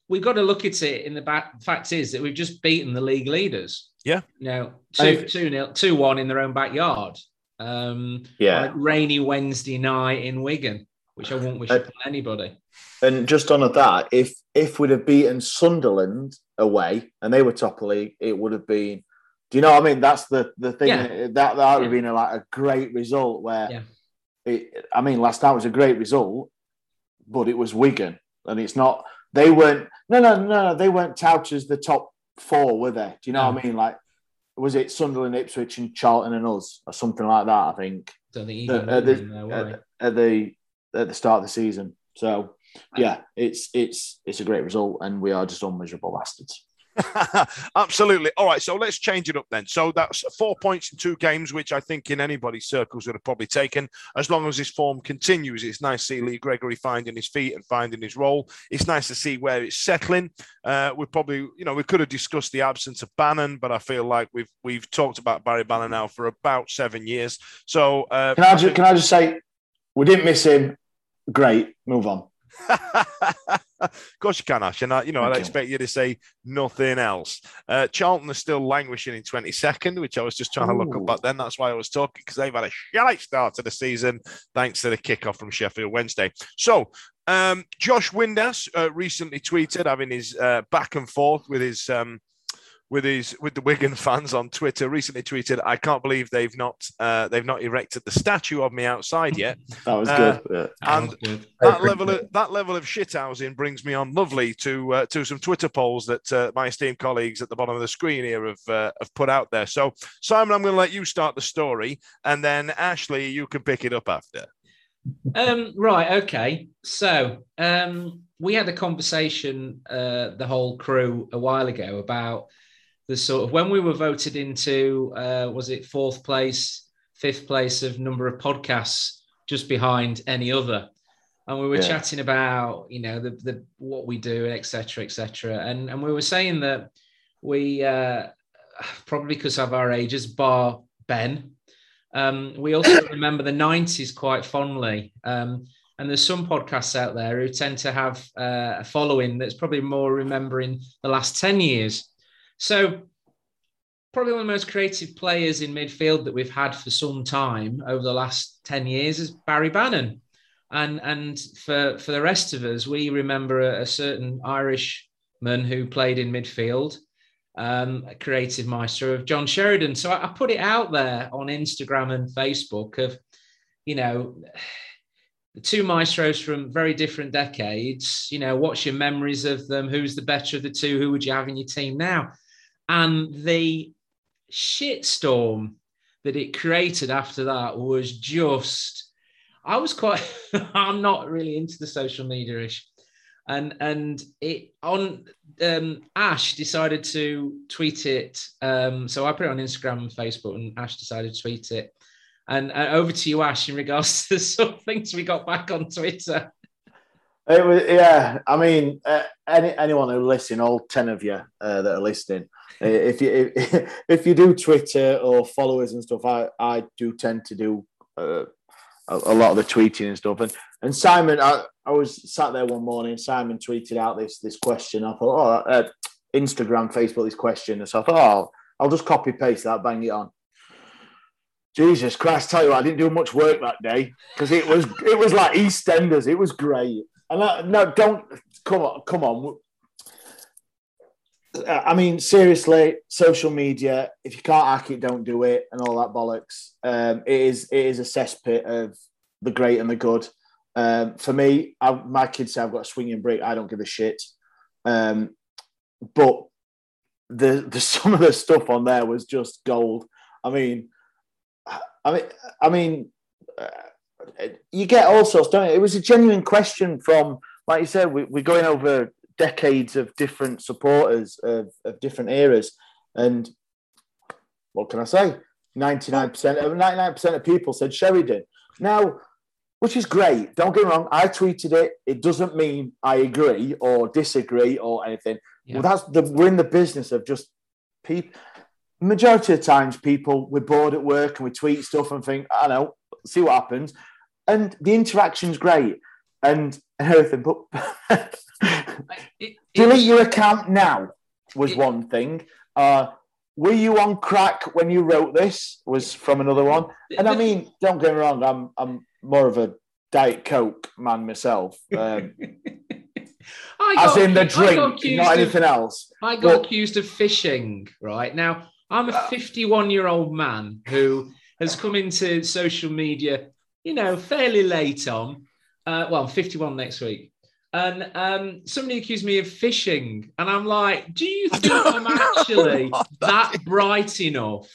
we've got to look at it in the back. The fact is that we've just beaten the league leaders. Yeah. You know, two nil, two one in their own backyard. Um, yeah. On a rainy Wednesday night in Wigan, which I wouldn't wish uh, upon anybody. And just on that, if if we'd have beaten Sunderland away and they were top of the league, it would have been. Do you know what I mean? That's the the thing. Yeah. That that would have yeah. been a, like a great result. Where, yeah. it, I mean, last night was a great result, but it was Wigan, and it's not. They weren't no no no no. They weren't touted as the top four, were they? Do you know no. what I mean? Like, was it Sunderland, Ipswich, and Charlton and us, or something like that? I think. Don't think the, at, the, there, at, at the at the start of the season. So yeah, it's it's it's a great result, and we are just unmeasurable bastards. Absolutely. All right, so let's change it up then. So that's four points in two games, which I think in anybody's circles would have probably taken. As long as his form continues, it's nice to see Lee Gregory finding his feet and finding his role. It's nice to see where it's settling. Uh, we probably, you know, we could have discussed the absence of Bannan, but I feel like we've we've talked about Barry Bannan now for about seven years. So uh, can I just, can I just say we didn't miss him. Great, move on. Of course you can, Ash, and I, you know, okay. I'd expect you to say nothing else. Uh, Charlton are still languishing in twenty-second, which I was just trying Ooh. to look up back then. That's why I was talking, because they've had a shite start to the season thanks to the kickoff from Sheffield Wednesday. So um, Josh Windass uh, recently tweeted, having his uh, back and forth with his um, with his with the Wigan fans on Twitter. Recently tweeted, "I can't believe they've not uh, they've not erected the statue of me outside yet." That was uh, good. Yeah. That and was good. that level of, that level of shithousing brings me on lovely to uh, to some Twitter polls that uh, my esteemed colleagues at the bottom of the screen here have uh, have put out there. So Simon, I'm going to let you start the story, and then Ashley, you can pick it up after. Um, right. Okay. So um, we had a conversation, uh, the whole crew, a while ago about the sort of, when we were voted into, uh, was it fourth place, fifth place of number of podcasts just behind any other. And we were yeah. chatting about, you know, the, the, what we do, and et cetera, et cetera. And, and we were saying that we, uh, probably because of our ages, bar Ben, um, we also remember the nineties quite fondly. Um, and there's some podcasts out there who tend to have uh, a following that's probably more remembering the last ten years. So probably one of the most creative players in midfield that we've had for some time over the last ten years is Barry Bannan. And and for, for the rest of us, we remember a, a certain Irishman who played in midfield, um, a creative maestro of John Sheridan. So I, I put it out there on Instagram and Facebook of, you know, the two maestros from very different decades. You know, what's your memories of them? Who's the better of the two? Who would you have in your team now? And the shitstorm that it created after that was just, I was quite, I'm not really into the social media-ish. And, and it on, um, Ash decided to tweet it. Um, so I put it on Instagram and Facebook, and Ash decided to tweet it. And uh, over to you, Ash, in regards to some things we got back on Twitter. It was, yeah, I mean, uh, any, anyone who listens, all ten of you uh, that are listening, if you if, if you do Twitter or followers and stuff, I, I do tend to do uh, a, a lot of the tweeting and stuff. And and Simon, I, I was sat there one morning. Simon tweeted out this this question. I thought, oh, uh, Instagram, Facebook, this question. And so I thought, oh, I'll just copy paste that, bang it on. Jesus Christ! Tell you what, I didn't do much work that day because it was it was like EastEnders. It was great. And I, no, don't come on, come on. I mean, seriously, social media. If you can't hack it, don't do it, and all that bollocks. Um, it is it is a cesspit of the great and the good. Um, for me, I, my kids say I've got a swinging brick. I don't give a shit. Um, but the the some of the stuff on there was just gold. I mean, I mean, I mean. Uh, You get all sorts, don't you? It was a genuine question from, like you said, we, we're going over decades of different supporters of, of different eras, and what can I say? ninety-nine percent, ninety-nine percent of people said Sheridan. Now, which is great. Don't get me wrong. I tweeted it. It doesn't mean I agree or disagree or anything. Yeah. Well, that's the we're in the business of just people. Majority of times, people we're bored at work and we tweet stuff and think, I know, see what happens. And the interaction's great and everything, but it, delete your account now was it, one thing. Uh, were you on crack when you wrote this? Was from another one. And I mean, don't get me wrong, I'm I'm more of a Diet Coke man myself. Um, I got, as in the drink, not anything of, else. I got but, accused of phishing, right? Now, I'm a fifty-one-year-old man who has come into social media, you know, fairly late on. Uh, well, I'm fifty-one next week. And um, somebody accused me of phishing. And I'm like, do you think I'm actually that bright enough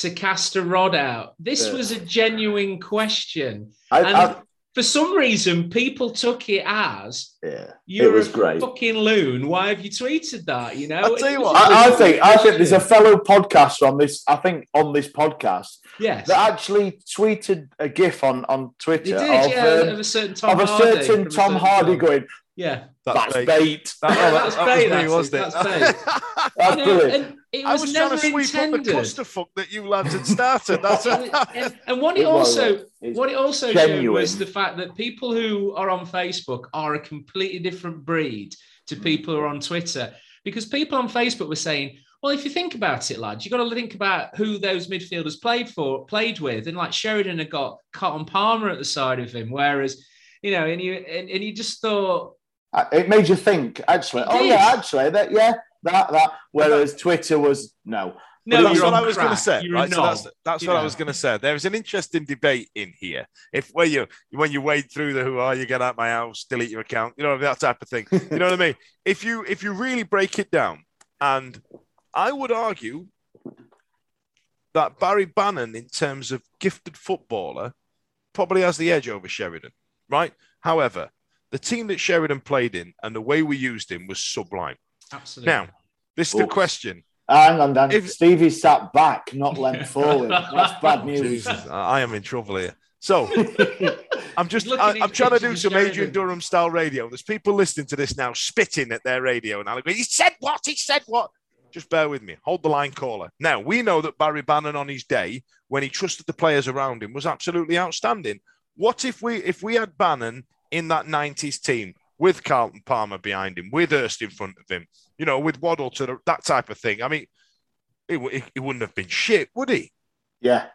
to cast a rod out? This yeah. was a genuine question. I, and I, for some reason, people took it as, yeah, you're it was a great. fucking loon. Why have you tweeted that? You know, I'll tell you what, I, I think I think there's a fellow podcaster on this. I think on this podcast, yes, that actually tweeted a GIF on on Twitter did, of, yeah, um, of a certain Tom of a certain Hardy, Tom a certain Hardy going, yeah, that's, that's bait. bait. That, oh, that's that bait. That was me, that's wasn't it? That's bait. That's and, brilliant. And it was I was never trying to sweep intended. up the clusterfuck that you lads had started. That's and, and what it, it also, what it also showed was the fact that people who are on Facebook are a completely different breed to people who are on Twitter, because people on Facebook were saying, well, if you think about it, lads, you've got to think about who those midfielders played for, played with, and like Sheridan had got Cotton Palmer at the side of him, whereas, you know, and you and, and you just thought. It made you think, actually. It oh, did. yeah, actually, that, yeah, that, that. Whereas Twitter was, no. No, that's what I was going to say. Right? So that's that's what I was going to say. There is an interesting debate in here. If where you when you wade through the who are you, get out my house, delete your account, you know, that type of thing. You know what I mean? If you if you really break it down, and I would argue that Barry Bannan, in terms of gifted footballer, probably has the edge over Sheridan, right? However, the team that Sheridan played in and the way we used him was sublime. Absolutely. Now, this is the Oops. question. Hang on, Dan. If... Stevie sat back, not leant forward. That's bad news. Jesus, I am in trouble here. So, I'm just, I, I'm trying to do some Sheridan. Adrian Durham-style radio. There's people listening to this now spitting at their radio. And I'm going, he said what? He said what? Just bear with me. Hold the line, caller. Now, we know that Barry Bannan on his day, when he trusted the players around him, was absolutely outstanding. What if we if we had Bannan in that nineties team, with Carlton Palmer behind him, with Hurst in front of him, you know, with Waddle to the, that type of thing. I mean, it, it, it wouldn't have been shit, would he? Yeah.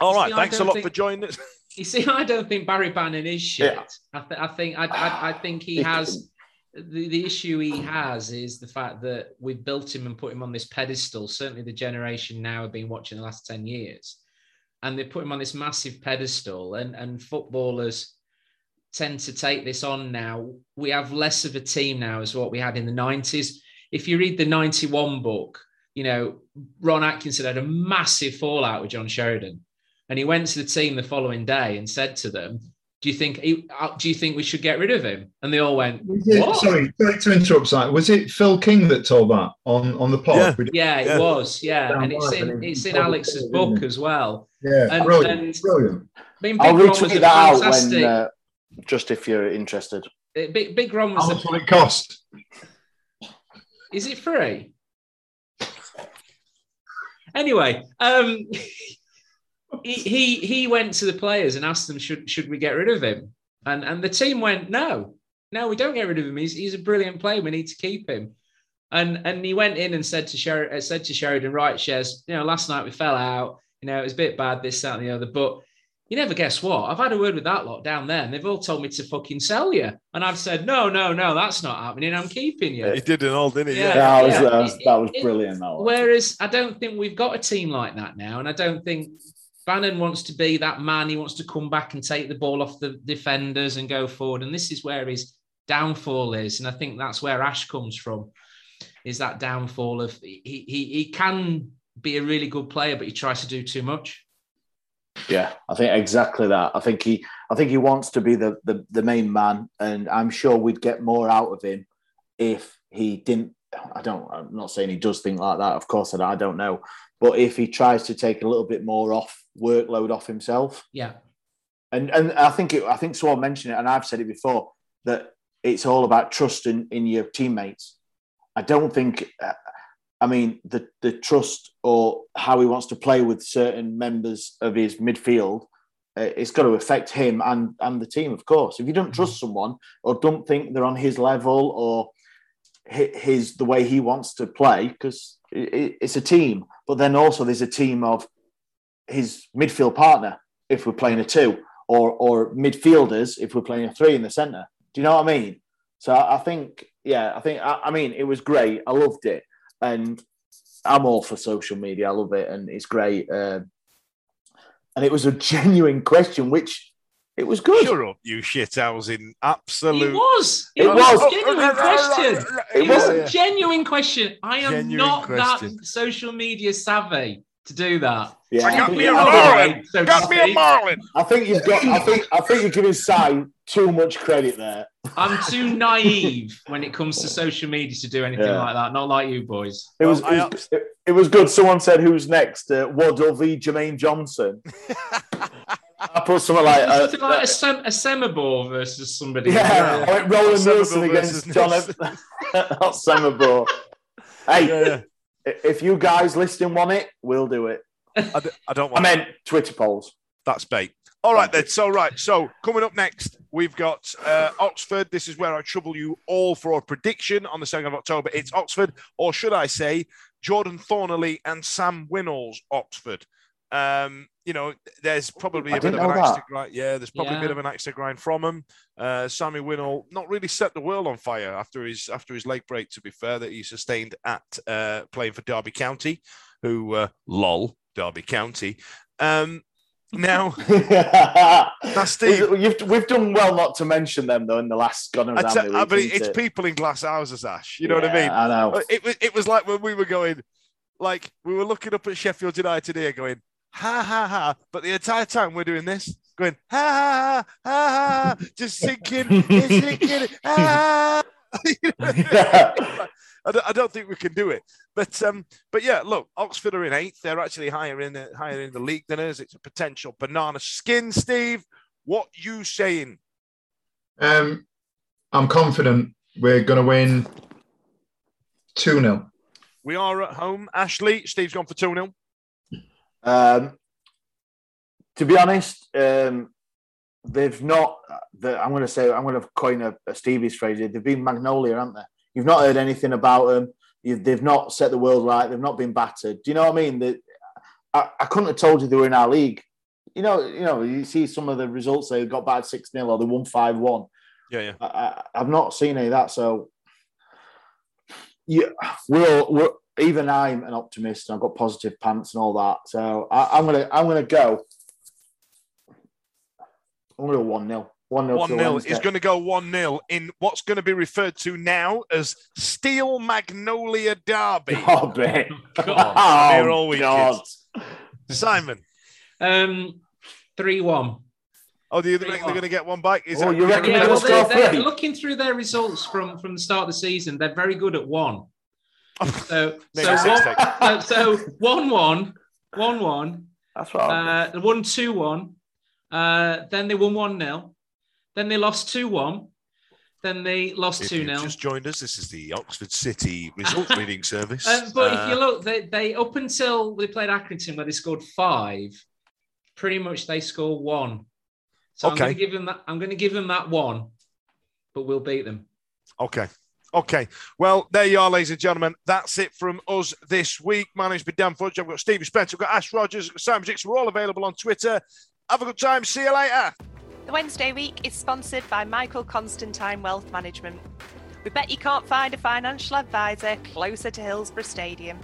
All right, see, thanks a lot think, for joining us. You see, I don't think Barry Bannan is shit. Yeah. I, th- I think I, I, I think he has, the, the issue he has is the fact that we've built him and put him on this pedestal. Certainly the generation now have been watching the last ten years. And they put him on this massive pedestal, and, and footballers tend to take this on now. We have less of a team now as what we had in the nineties. If you read the ninety-one book, you know, Ron Atkinson had a massive fallout with John Sheridan, and he went to the team the following day and said to them, do you think he, do you think we should get rid of him? And they all went, what? Sorry, to interrupt, sorry. Was it Phil King that told that on, on the pod? Yeah, yeah, yeah. It was, yeah. Down and it's in, it's in Alex's it, book as well. Yeah, and, brilliant, and brilliant. I'll retweet that out when... Uh... Just if you're interested. Big, big Ron was... How much will it cost? Is it free? Anyway, um, he, he he went to the players and asked them, should should we get rid of him? And and the team went, no. No, we don't get rid of him. He's he's a brilliant player. We need to keep him. And and he went in and said to, Sher- said to Sheridan, right, Shez, you know, last night we fell out. You know, it was a bit bad, this, that, and the other. But... you never guess what? I've had a word with that lot down there, and they've all told me to fucking sell you. And I've said, no, no, no, that's not happening. I'm keeping you. He did an all, didn't he? Yeah, yeah. That, was, yeah. that was that was brilliant. That was. Whereas I don't think we've got a team like that now, and I don't think Bannan wants to be that man. He wants to come back and take the ball off the defenders and go forward. And this is where his downfall is, and I think that's where Ash comes from, is that downfall of he he he can be a really good player, but he tries to do too much. Yeah, I think exactly that. I think he, I think he wants to be the, the the main man, and I'm sure we'd get more out of him if he didn't. I don't. I'm not saying he does think like that. Of course, I don't, I don't know. But if he tries to take a little bit more off workload off himself, yeah. And and I think it, I think Swan mentioned it, and I've said it before, that it's all about trusting in your teammates. I don't think. Uh, I mean, the, the trust or how he wants to play with certain members of his midfield, uh, it's got to affect him and, and the team, of course. If you don't trust someone or don't think they're on his level or his the way he wants to play, because it, it's a team. But then also there's a team of his midfield partner, if we're playing a two, or, or midfielders, if we're playing a three in the centre. Do you know what I mean? So I think, yeah, I think, I, I mean, it was great. I loved it. And I'm all for social media. I love it, and it's great. Uh, and it was a genuine question, which it was good. Shut up, you shithousing absolute. It was. It, it was, was a genuine question. It was a genuine question. I am genuine not question. That social media savvy to do that. Yeah. I got me a Marlin. So got me a Marlin. I think you've got. I think. I think you're giving Si too much credit there. I'm too naive when it comes to social media to do anything yeah. like that. Not like you boys. It was. Well, it, was it, it was good. Someone said, "Who's next?" Uh, Waddle v. Jermaine Johnson. I put something like, uh, something like uh, a, sem- a Semmabore versus somebody. Yeah, yeah. I went Roland Wilson against John. Ev- Not Semmabore. Hey, yeah, yeah. If you guys listening want it, we'll do it. I, d- I don't want. I meant Twitter polls. That's bait. All right then. So right. So coming up next, we've got uh, Oxford. This is where I trouble you all for a prediction on the second of October. It's Oxford, or should I say, Jordan Thornley and Sam Winnall's Oxford. Um, you know, there's probably a bit of an axe to grind. Yeah, there's probably yeah. a bit of an axe to grind from him. Uh, Sammy Winnall not really set the world on fire after his after his leg break. To be fair, that he sustained at uh, playing for Derby County, who uh, lol Derby County. Um, now, that's Steve. You've, we've done well not to mention them though in the last gone around. T- week, but it's it? people in glass houses, Ash. You know yeah, what I mean? I know. It was it was like when we were going, like we were looking up at Sheffield United here, going. Ha ha ha! But the entire time we're doing this, going ha ha ha ha, ha just sinking, it's sinking. Ha, ha. I don't think we can do it, but um, but yeah, look, Oxford are in eighth. They're actually higher in the higher in the league than us. It's a potential banana skin. Steve, what you saying? Um, I'm confident we're going to win two nil. We are at home. Ashley, Steve's gone for two nil. Um, to be honest, um, they've not. The, I'm going to say I'm going to coin a, a Stevie's phrase here. They've been magnolia, haven't they? You've not heard anything about them. You've, they've not set the world right. They've not been battered. Do you know what I mean? That I, I couldn't have told you they were in our league. You know, you know. You see some of the results. They got battered six nil or they won five one. Yeah, yeah. I, I, I've not seen any of that. So, yeah, we'll. we'll Even I'm an optimist, and I've got positive pants and all that. So I, I'm gonna, I'm gonna go. I'm gonna go one nil. One nil. One nil is going to go one nil in what's going to be referred to now as Steel Magnolia Derby. Oh, God, oh, we're all God. Simon, um, three one. Oh, do you think they're going to get one back? Is oh, you reckon yeah, well, they're, they're looking through their results from from the start of the season, they're very good at one. So, so, one, so one one, one one. That's right. They won two one. Uh, then they won one nil. Then they lost two one. Then they lost if two nil. Just joined us. This is the Oxford City result reading service. Um, but uh, if you look, they, they up until they played Accrington, where they scored five, pretty much they score one. So okay. I'm going to give them that. I'm going to give them that one, but we'll beat them. Okay. Okay, well, there you are, ladies and gentlemen. That's it from us this week. My name's been Dan Fudge. I've got Stevie Spencer. I've got Ash Rogers. I've got Simon Jicks. We're all available on Twitter. Have a good time. See you later. The Wednesday Week is sponsored by Michael Constantine Wealth Management. We bet you can't find a financial advisor closer to Hillsborough Stadium.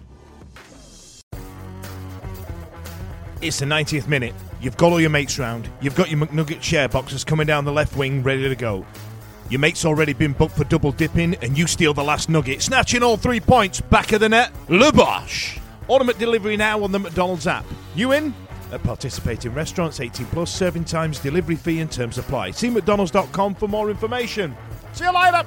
It's the ninetieth minute. You've got all your mates round. You've got your McNugget share boxes coming down the left wing ready to go. Your mate's already been booked for double dipping and you steal the last nugget, snatching all three points back of the net. Lubosh! Order McDelivery now on the McDonald's app. You in? At participating restaurants, eighteen plus, serving times, delivery fee and terms apply. See mcdonalds dot com for more information. See you later!